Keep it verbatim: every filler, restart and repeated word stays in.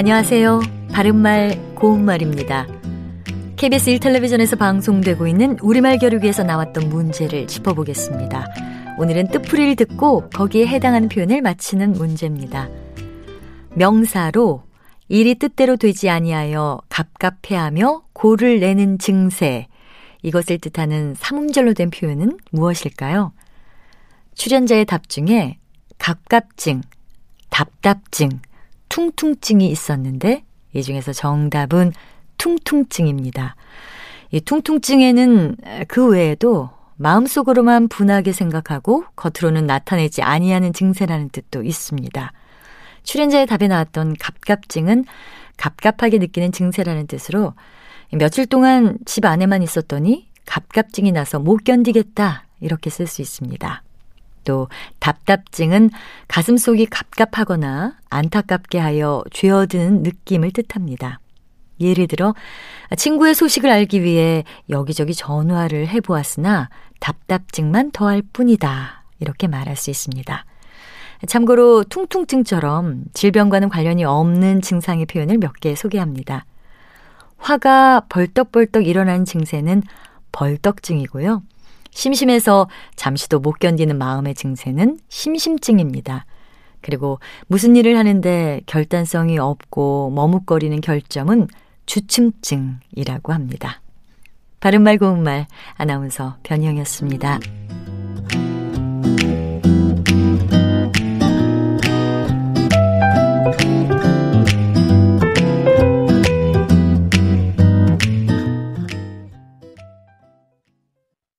안녕하세요. 바른말 고운말입니다. 케이비에스 일 텔레비전에서 방송되고 있는 우리말 겨루기에서 나왔던 문제를 짚어보겠습니다. 오늘은 뜻풀이를 듣고 거기에 해당하는 표현을 맞히는 문제입니다. 명사로 일이 뜻대로 되지 아니하여 갑갑해하며 고를 내는 증세, 이것을 뜻하는 삼음절로 된 표현은 무엇일까요? 출연자의 답 중에 갑갑증, 답답증, 퉁퉁증이 있었는데 이 중에서 정답은 퉁퉁증입니다. 이 퉁퉁증에는 그 외에도 마음속으로만 분하게 생각하고 겉으로는 나타내지 아니하는 증세라는 뜻도 있습니다. 출연자의 답에 나왔던 갑갑증은 갑갑하게 느끼는 증세라는 뜻으로 며칠 동안 집 안에만 있었더니 갑갑증이 나서 못 견디겠다, 이렇게 쓸 수 있습니다. 또 답답증은 가슴속이 갑갑하거나 안타깝게 하여 죄어드는 느낌을 뜻합니다. 예를 들어 친구의 소식을 알기 위해 여기저기 전화를 해보았으나 답답증만 더할 뿐이다, 이렇게 말할 수 있습니다. 참고로 퉁퉁증처럼 질병과는 관련이 없는 증상의 표현을 몇 개 소개합니다. 화가 벌떡벌떡 일어나는 증세는 벌떡증이고요. 심심해서 잠시도 못 견디는 마음의 증세는 심심증입니다. 그리고 무슨 일을 하는데 결단성이 없고 머뭇거리는 결점은 주춤증이라고 합니다. 바른말 고운말 아나운서 변희영이었습니다.